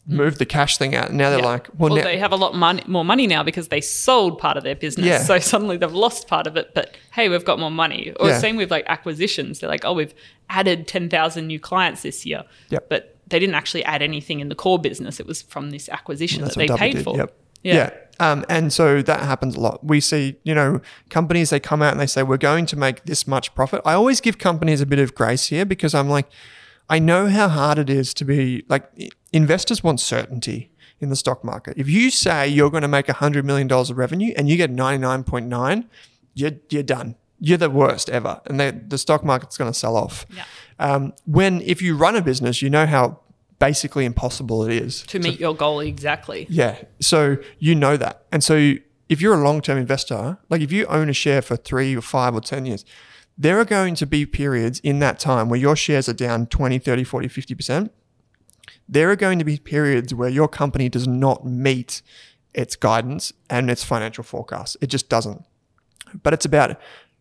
move the cash thing out. Now they're like, well, they have a lot more money now because they sold part of their business. Yeah. So suddenly they've lost part of it, but hey, we've got more money. Or same with like acquisitions. They're like, oh, we've added 10,000 new clients this year, but they didn't actually add anything in the core business. It was from this acquisition that they paid for. And so that happens a lot. We see, companies, they come out and they say, we're going to make this much profit. I always give companies a bit of grace here because I'm like, I know how hard it is to be like investors want certainty in the stock market. If you say you're going to make $100 million of revenue and you get 99.9, you're done. You're the worst ever. And the stock market's going to sell off. Yeah. When if you run a business, you know how basically impossible it is. To meet your goal exactly. Yeah. So you know that. And so if you're a long-term investor, like if you own a share for 3 or 5 or 10 years, there are going to be periods in that time where your shares are down 20, 30, 40, 50%. There are going to be periods where your company does not meet its guidance and its financial forecast. It just doesn't. But it's about,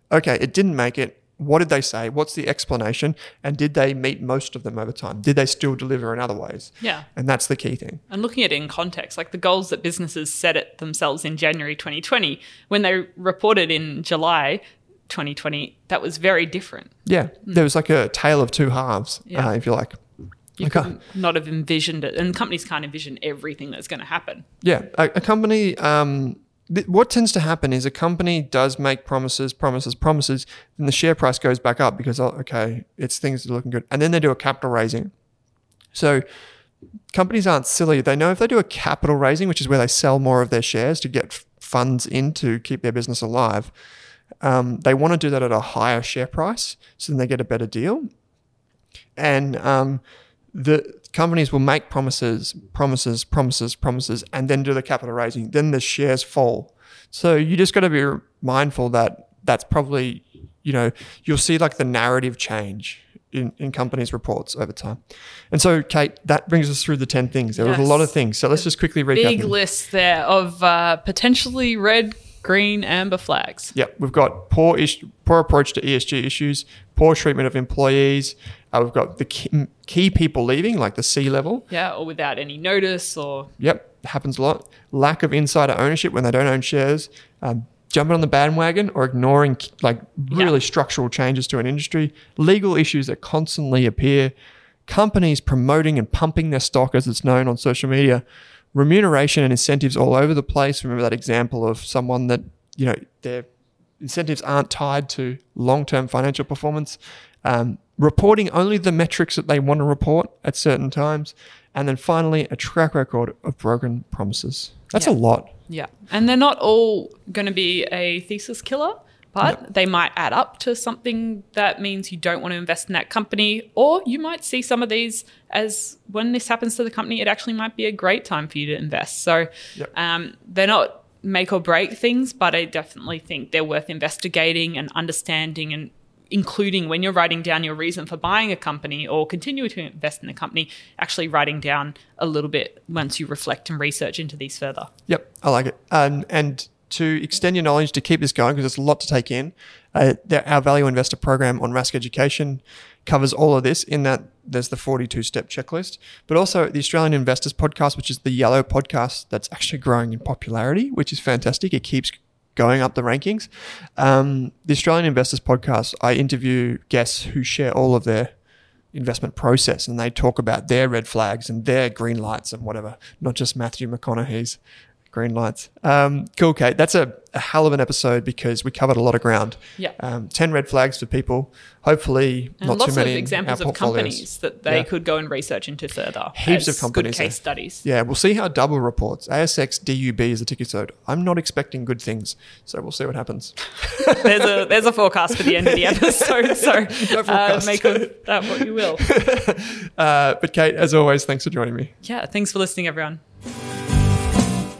okay, it didn't make it. What did they say? What's the explanation? And did they meet most of them over time? Did they still deliver in other ways? Yeah. And that's the key thing. And looking at it in context, like the goals that businesses set it themselves in January 2020, when they reported in July 2020, that was very different. Yeah. There was like a tale of two halves, if you like. You could not have envisioned it. And companies can't envision everything that's going to happen. Yeah. A company, what tends to happen is a company does make promises, and the share price goes back up because, things are looking good. And then they do a capital raising. So companies aren't silly. They know if they do a capital raising, which is where they sell more of their shares to get funds in to keep their business alive, they want to do that at a higher share price so then they get a better deal. And the companies will make promises, and then do the capital raising. Then the shares fall. So you just got to be mindful that that's probably, you'll see like the narrative change in companies' reports over time. And so, Kate, that brings us through the 10 things. There was a lot of things. So let's just quickly recap. Big list there of potentially red green, amber flags. Yep, we've got poor approach to ESG issues, poor treatment of employees. We've got the key people leaving, like the C-level. Yeah, or without any notice or... Yep, happens a lot. Lack of insider ownership when they don't own shares. Jumping on the bandwagon or ignoring really structural changes to an industry. Legal issues that constantly appear. Companies promoting and pumping their stock, as it's known on social media. Remuneration and incentives all over the place. Remember that example of someone that, you know, their incentives aren't tied to long-term financial performance. Reporting only the metrics that they want to report at certain times. And then finally, a track record of broken promises. That's a lot. Yeah. And they're not all going to be a thesis killer, but they might add up to something that means you don't want to invest in that company. Or you might see some of these as when this happens to the company, it actually might be a great time for you to invest. So they're not make or break things, but I definitely think they're worth investigating and understanding, and including when you're writing down your reason for buying a company or continuing to invest in a company, actually writing down a little bit once you reflect and research into these further. Yep, I like it. And to extend your knowledge, to keep this going, because there's a lot to take in, our Value Investor program on Rask Education covers all of this, in that there's the 42-step checklist, but also the Australian Investors Podcast, which is the yellow podcast that's actually growing in popularity, which is fantastic. It keeps going up the rankings. The Australian Investors Podcast, I interview guests who share all of their investment process, and they talk about their red flags and their green lights and whatever, not just Matthew McConaughey's green lights. Cool, Kate. That's a hell of an episode, because we covered a lot of ground. Yeah. 10 red flags for people. Hopefully and not too many. Lots of examples of companies that they could go and research into further. Heaps of companies. Good case studies. Yeah. We'll see how Dubber reports. ASX DUB is the ticker code. I'm not expecting good things, so we'll see what happens. There's a forecast for the end of the episode, so no make of that what you will. But Kate, as always, thanks for joining me. Yeah. Thanks for listening, everyone.